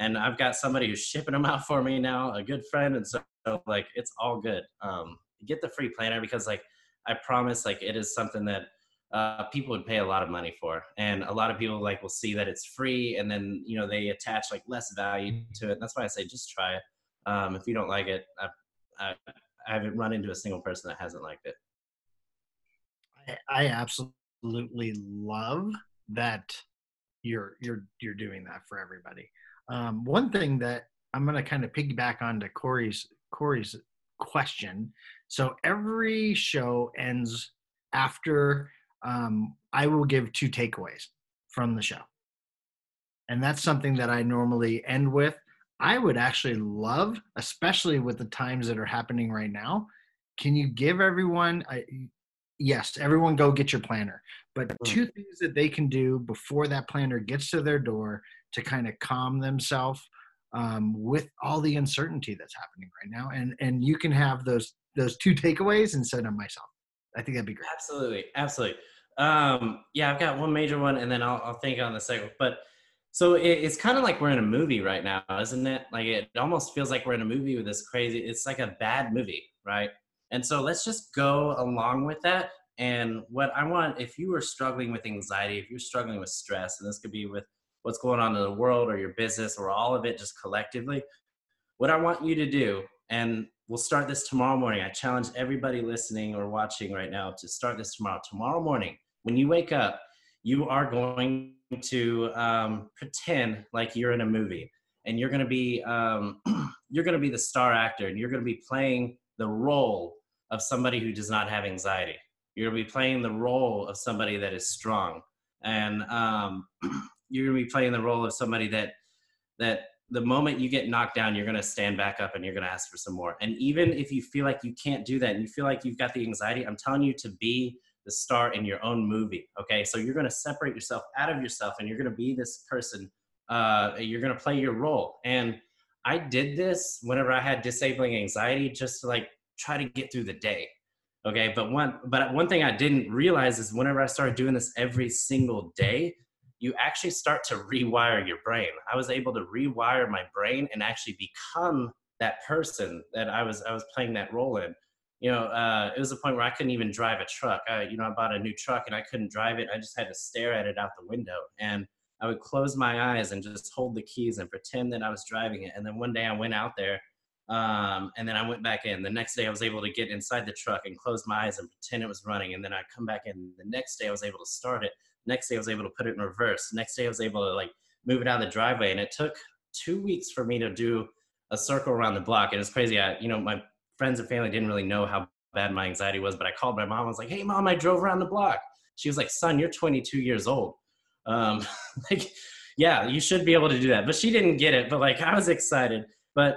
and I've got somebody who's shipping them out for me now, a good friend. And so, like, it's all good. Um, get the free planner, because, like, I promise, like, it is something that uh, people would pay a lot of money for. And a lot of people, like, will see that it's free, and then, you know, they attach like less value to it. That's why I say, just try it. Um, if you don't like it, I, I, I haven't run into a single person that hasn't liked it. I, I absolutely love that you're, you're, you're doing that for everybody. Um, one thing that I'm going to kind of piggyback on to Corey's, Corey's question. So every show ends after, Um, I will give two takeaways from the show. And that's something that I normally end with. I would actually love, especially with the times that are happening right now, can you give everyone, a, yes, everyone go get your planner, but two things that they can do before that planner gets to their door to kind of calm themselves um, with all the uncertainty that's happening right now. And, and you can have those, those two takeaways and send them myself. I think that'd be great. Absolutely. Absolutely. Um, yeah, I've got one major one, and then I'll, I'll think on the second. But so it, it's kind of like we're in a movie right now, isn't it? Like, it almost feels like we're in a movie with this crazy, it's like a bad movie, right? And so let's just go along with that. And what I want, if you are struggling with anxiety, if you're struggling with stress, and this could be with what's going on in the world or your business or all of it just collectively, what I want you to do, and we'll start this tomorrow morning. I challenge everybody listening or watching right now to start this tomorrow. Tomorrow morning, when you wake up, you are going to um, pretend like you're in a movie, and you're going to be um, you're going to be the star actor, and you're going to be playing the role of somebody who does not have anxiety. You're going to be playing the role of somebody that is strong, and um, you're going to be playing the role of somebody that that. The moment you get knocked down, you're going to stand back up and you're going to ask for some more. And even if you feel like you can't do that and you feel like you've got the anxiety, I'm telling you to be the star in your own movie. Okay. So you're going to separate yourself out of yourself, and you're going to be this person. Uh, you're going to play your role. And I did this whenever I had disabling anxiety, just to like try to get through the day. Okay. But one, but one thing I didn't realize is whenever I started doing this every single day, you actually start to rewire your brain. I was able to rewire my brain and actually become that person that I was I was playing that role in. You know, uh, it was a point where I couldn't even drive a truck. I, you know, I bought a new truck and I couldn't drive it. I just had to stare at it out the window. And I would close my eyes and just hold the keys and pretend that I was driving it. And then one day I went out there um, and then I went back in. The next day I was able to get inside the truck and close my eyes and pretend it was running. And then I come back in. The next day I was able to start it. Next day I was able to put it in reverse. Next day I was able to like move it out of the driveway. And it took two weeks for me to do a circle around the block. It was crazy. I, you know, my friends and family didn't really know how bad my anxiety was, but I called my mom. I was like, hey, mom, I drove around the block. She was like, son, you're twenty-two years old. Um, like, yeah, you should be able to do that. But she didn't get it. But like, I was excited. But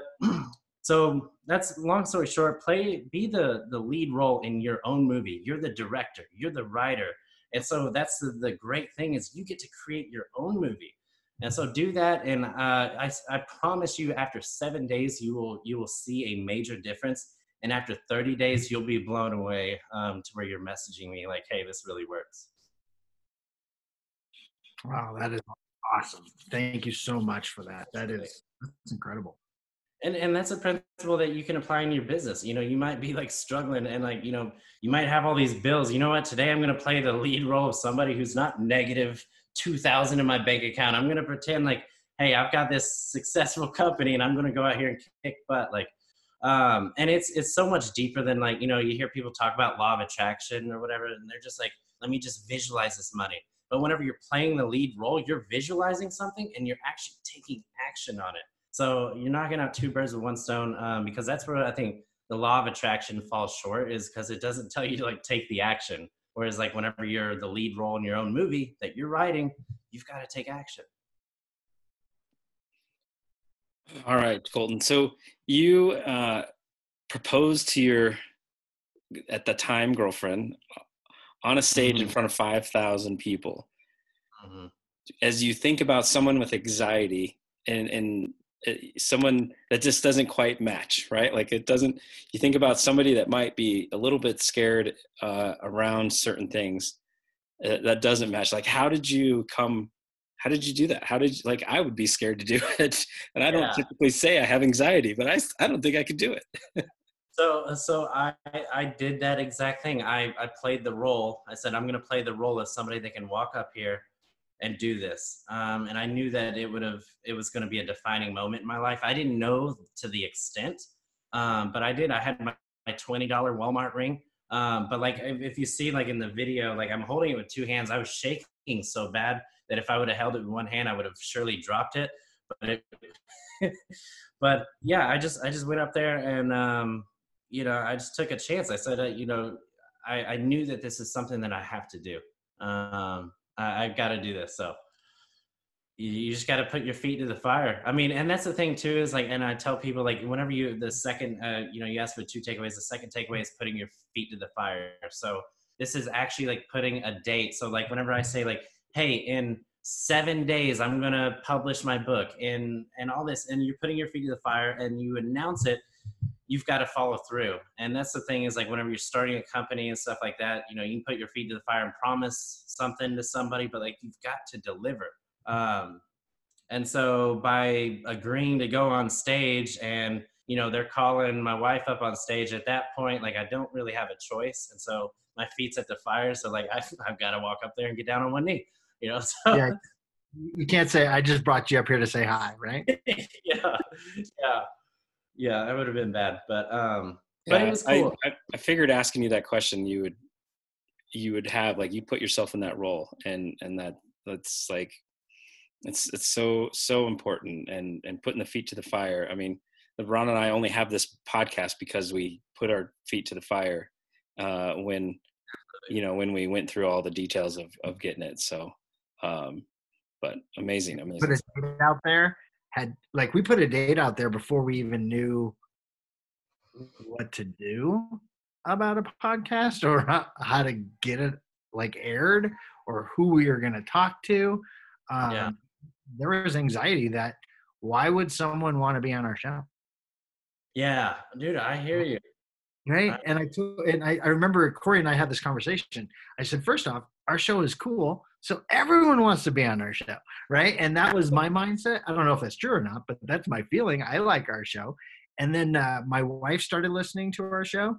so that's long story short, play, be the, the lead role in your own movie. You're the director, you're the writer. And so that's the, the great thing is you get to create your own movie. And so do that. And uh, I, I promise you after seven days, you will, you will see a major difference. And after thirty days, you'll be blown away um, to where you're messaging me like, hey, this really works. Wow, that is awesome. Thank you so much for that. That is that's incredible. And and that's a principle that you can apply in your business. You know, you might be like struggling and like, you know, you might have all these bills. You know what? Today I'm going to play the lead role of somebody who's not negative two thousand in my bank account. I'm going to pretend like, hey, I've got this successful company and I'm going to go out here and kick butt. Like, um, and it's, it's so much deeper than like, you know, you hear people talk about law of attraction or whatever. And they're just like, let me just visualize this money. But whenever you're playing the lead role, you're visualizing something and you're actually taking action on it. So you're knocking out two birds with one stone, um, because that's where I think the law of attraction falls short, is because it doesn't tell you to like take the action. Whereas like whenever you're the lead role in your own movie that you're writing, you've got to take action. All right, Colton. So you uh, proposed to your, at the time, girlfriend on a stage mm-hmm. in front of five thousand people. Mm-hmm. As you think about someone with anxiety and, and someone that just doesn't quite match, right? Like it doesn't, you think about somebody that might be a little bit scared uh, around certain things uh, that doesn't match. Like, how did you come, how did you do that? How did you, like, I would be scared to do it. And I don't yeah. typically say I have anxiety, but I, I don't think I could do it. so, so I, I did that exact thing. I, I played the role. I said, I'm going to play the role of somebody that can walk up here and do this. Um, and I knew that it would have, it was going to be a defining moment in my life. I didn't know to the extent, um, but I did. I had my, my twenty dollar Walmart ring. Um, but like, if you see like in the video, like I'm holding it with two hands, I was shaking so bad that if I would have held it with one hand, I would have surely dropped it. But, it, but yeah, I just, I just went up there and, um, you know, I just took a chance. I said, uh, you know, I, I knew that this is something that I have to do. Um, I've got to do this. So you just got to put your feet to the fire. I mean, and that's the thing too, is like, and I tell people like, whenever you, the second, uh, you know, you ask for two takeaways, the second takeaway is putting your feet to the fire. So this is actually like putting a date. So like, whenever I say like, hey, in seven days, I'm going to publish my book and, and all this, and you're putting your feet to the fire and you announce it, you've got to follow through. And that's the thing is like, whenever you're starting a company and stuff like that, you know, you can put your feet to the fire and promise something to somebody, but like, you've got to deliver. Um, and so by agreeing to go on stage and, you know, they're calling my wife up on stage at that point, like I don't really have a choice. And so my feet's at the fire. So like, I, I've got to walk up there and get down on one knee, you know? So yeah. You can't say, I just brought you up here to say hi, right? yeah. Yeah. Yeah, that would have been bad, but um, yeah, but it was cool. I, I, I figured asking you that question, you would, you would have like you put yourself in that role, and and that that's like, it's it's so so important, and and putting the feet to the fire. I mean, Ron and I only have this podcast because we put our feet to the fire uh, when, you know, when we went through all the details of of getting it. So, um, but amazing, amazing. Put it out there. Had, like we put a date out there before we even knew what to do about a podcast or how, how to get it like aired or who we are going to talk to. Um, yeah. There was anxiety that why would someone want to be on our show? Yeah, dude, I hear you. Right. I, and I, and I, I remember Corey and I had this conversation. I said, first off, our show is cool. So everyone wants to be on our show, right? And that was my mindset. I don't know if that's true or not, but that's my feeling. I like our show. And then uh, my wife started listening to our show,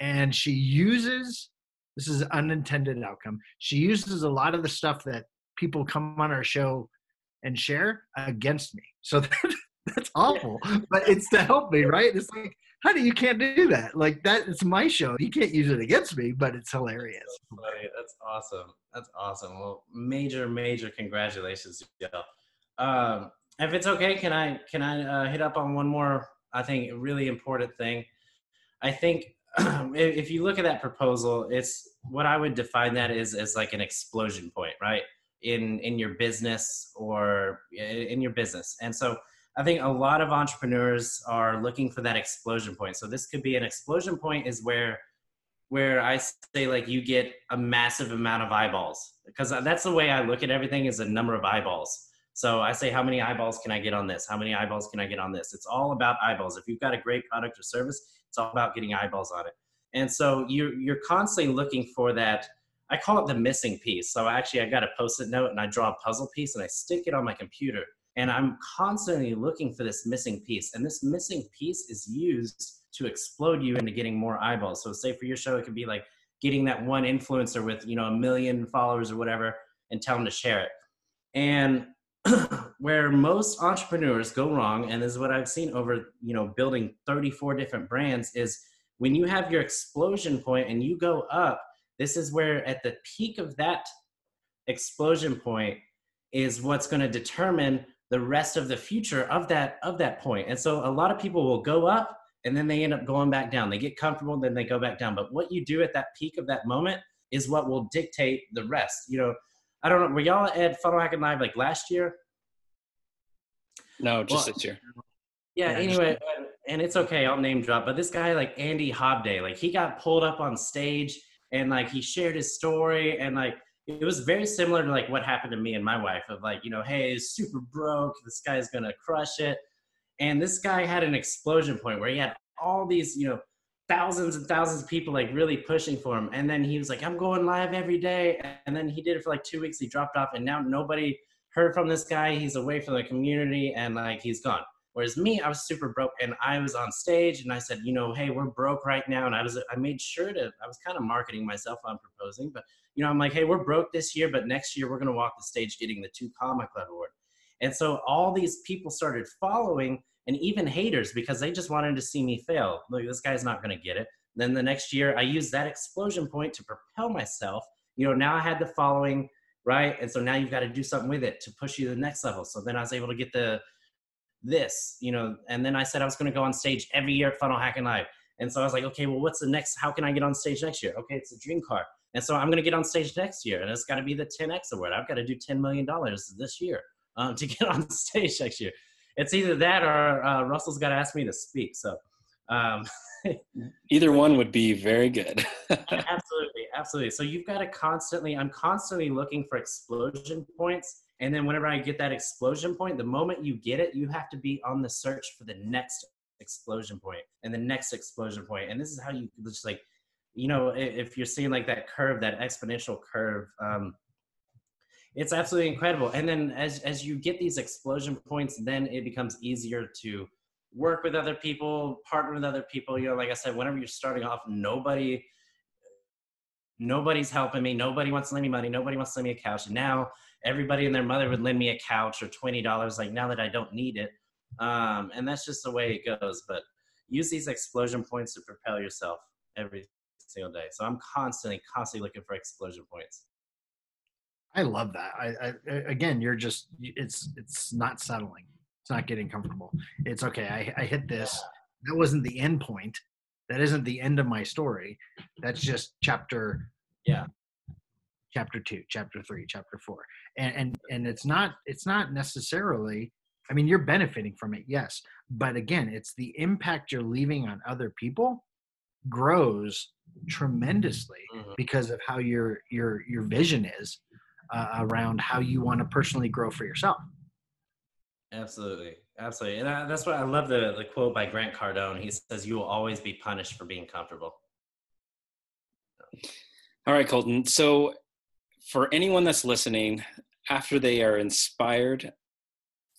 and she uses, this is unintended outcome, she uses a lot of the stuff that people come on our show and share against me. So that, that's awful, but it's to help me, right? It's like, honey, you can't do that. Like that, it's my show. You can't use it against me, but it's hilarious. That's so funny. That's awesome. That's awesome. Well, major, major congratulations, y'all. Um, If it's okay, can I can I uh, hit up on one more, I think, really important thing? I think if you look at that proposal, it's what I would define that is as like an explosion point, right? In in your business or in your business. And so I think a lot of entrepreneurs are looking for that explosion point. So this could be an explosion point is where where I say like you get a massive amount of eyeballs, because that's the way I look at everything is a number of eyeballs. So I say, how many eyeballs can I get on this? How many eyeballs can I get on this? It's all about eyeballs. If you've got a great product or service, it's all about getting eyeballs on it. And so you're, you're constantly looking for that. I call it the missing piece. So actually I got a post-it note and I draw a puzzle piece and I stick it on my computer and I'm constantly looking for this missing piece. And this missing piece is used to explode you into getting more eyeballs. So say for your show, it could be like getting that one influencer with, you know, a million followers or whatever and tell them to share it. And where most entrepreneurs go wrong, and this is what I've seen over, you know, building thirty-four different brands, is when you have your explosion point and you go up, this is where at the peak of that explosion point is what's going to determine the rest of the future of that, of that point. And so a lot of people will go up, and then they end up going back down. They get comfortable, then they go back down. But what you do at that peak of that moment is what will dictate the rest. You know, I don't know. Were y'all at Funnel Hacking Live like last year? No, just well, this year. Yeah, yeah anyway, and it's okay. I'll name drop. But this guy, like Andy Hobday, like he got pulled up on stage and like he shared his story. And like it was very similar to like what happened to me and my wife of like, you know, hey, super broke. This guy's going to crush it. And this guy had an explosion point where he had all these, you know, thousands and thousands of people like really pushing for him. And then he was like, I'm going live every day. And then he did it for like two weeks. He dropped off and now nobody heard from this guy. He's away from the community and like he's gone. Whereas me, I was super broke and I was on stage and I said, you know, hey, we're broke right now. And I was, I made sure to, I was kind of marketing myself on proposing, but you know, I'm like, hey, we're broke this year, but next year we're going to walk the stage getting the two comma club award. And so all these people started following, and even haters, because they just wanted to see me fail. Look, this guy's not going to get it. Then the next year, I used that explosion point to propel myself. You know, now I had the following, right? And so now you've got to do something with it to push you to the next level. So then I was able to get the this, you know, and then I said I was going to go on stage every year at Funnel Hacking Live. And so I was like, okay, well, what's the next? How can I get on stage next year? Okay, it's a dream car. And so I'm going to get on stage next year, and it's got to be the ten X award. I've got to do ten million dollars this year. Um, to get on stage next year. It's either that or uh, Russell's got to ask me to speak. So um, either one would be very good. Yeah, absolutely. Absolutely. So you've got to constantly, I'm constantly looking for explosion points. And then whenever I get that explosion point, the moment you get it, you have to be on the search for the next explosion point and the next explosion point. And this is how you just like, you know, if you're seeing like that curve, that exponential curve, um, it's absolutely incredible. And then as, as you get these explosion points, then it becomes easier to work with other people, partner with other people. You know, like I said, whenever you're starting off, nobody, nobody's helping me. Nobody wants to lend me money. Nobody wants to lend me a couch. And now everybody and their mother would lend me a couch or twenty dollars, like now that I don't need it. Um, and that's just the way it goes. But use these explosion points to propel yourself every single day. So I'm constantly, constantly looking for explosion points. I love that. I, I, again, you're just, it's, it's not settling. It's not getting comfortable. It's okay. I, I hit this. That wasn't the end point. That isn't the end of my story. That's just chapter. Yeah. Chapter two, chapter three, chapter four. And, and, and it's not, it's not necessarily, I mean, you're benefiting from it. Yes. But again, it's the impact you're leaving on other people grows tremendously mm-hmm. because of how your, your, your vision is. Uh, around how you want to personally grow for yourself. Absolutely. Absolutely. And I, that's why I love the, the quote by Grant Cardone. He says, you will always be punished for being comfortable. All right, Colton. So for anyone that's listening, after they are inspired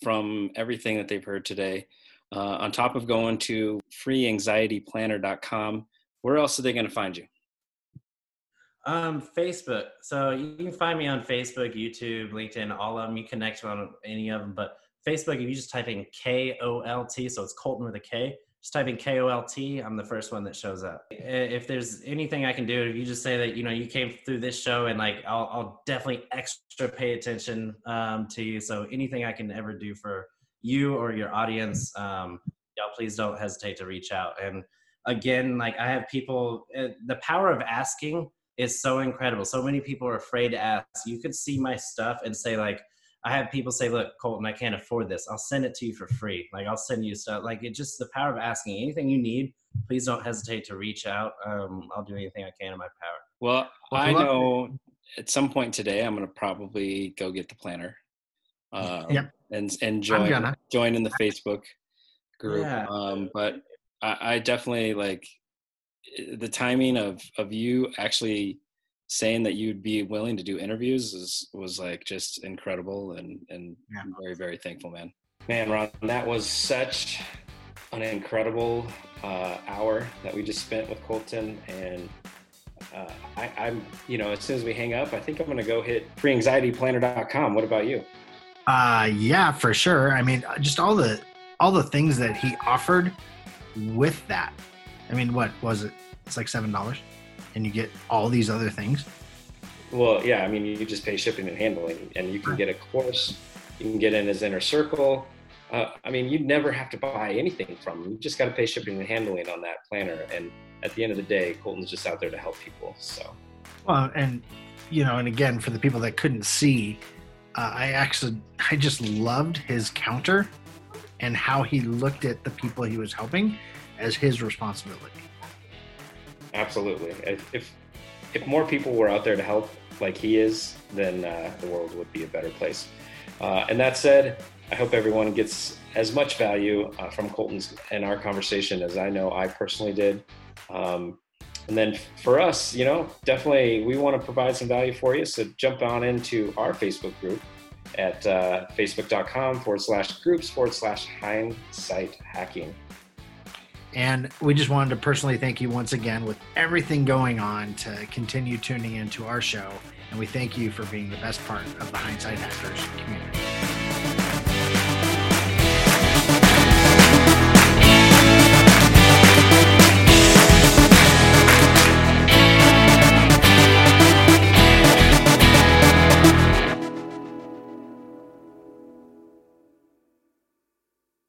from everything that they've heard today, uh, on top of going to free anxiety planner dot com, where else are they going to find you? Um, Facebook. So you can find me on Facebook, YouTube, LinkedIn, all of them. You connect on any of them, but Facebook, if you just type in K O L T, so it's Colton with a K, just type in K O L T. I'm the first one that shows up. If there's anything I can do, if you just say that, you know, you came through this show and like, I'll, I'll definitely extra pay attention, um, to you. So anything I can ever do for you or your audience, um, y'all please don't hesitate to reach out. And again, like I have people, uh, the power of asking is so incredible. So many people are afraid to ask. You could see my stuff and say like, I have people say, look, Colton, I can't afford this. I'll send it to you for free. Like I'll send you stuff. Like it just, the power of asking. Anything you need, please don't hesitate to reach out. Um, I'll do anything I can in my power. Well, well I know at some point today, I'm going to probably go get the planner um, yep. and, and join, join in the Facebook group. Yeah. Um, but I, I definitely like the timing of, of you actually saying that you'd be willing to do interviews is, was like just incredible, and, and yeah. I'm very, very thankful, man. Man, Ron, that was such an incredible uh, hour that we just spent with Colton. And uh, I, I'm, you know, as soon as we hang up, I think I'm going to go hit free anxiety planner dot com. What about you? Uh, yeah, for sure. I mean, just all the, all the things that he offered with that. I mean, what was it? It's like seven dollars. And you get all these other things. Well, yeah, I mean, you just pay shipping and handling, and you can get a course, you can get in his inner circle. Uh, I mean, you never have to buy anything from him. You just got to pay shipping and handling on that planner. And at the end of the day, Colton's just out there to help people. So, well, and you know, and again, for the people that couldn't see, uh, I actually, I just loved his counter and how he looked at the people he was helping as his responsibility. Absolutely. If, if if more people were out there to help like he is, then uh, the world would be a better place. Uh, and that said, I hope everyone gets as much value uh, from Colton's and our conversation as I know I personally did. Um, and then for us, you know, definitely we want to provide some value for you. So jump on into our Facebook group at uh, facebook.com forward slash groups forward slash hindsight hacking. And we just wanted to personally thank you once again with everything going on to continue tuning into our show. And we thank you for being the best part of the Hindsight Hackers community.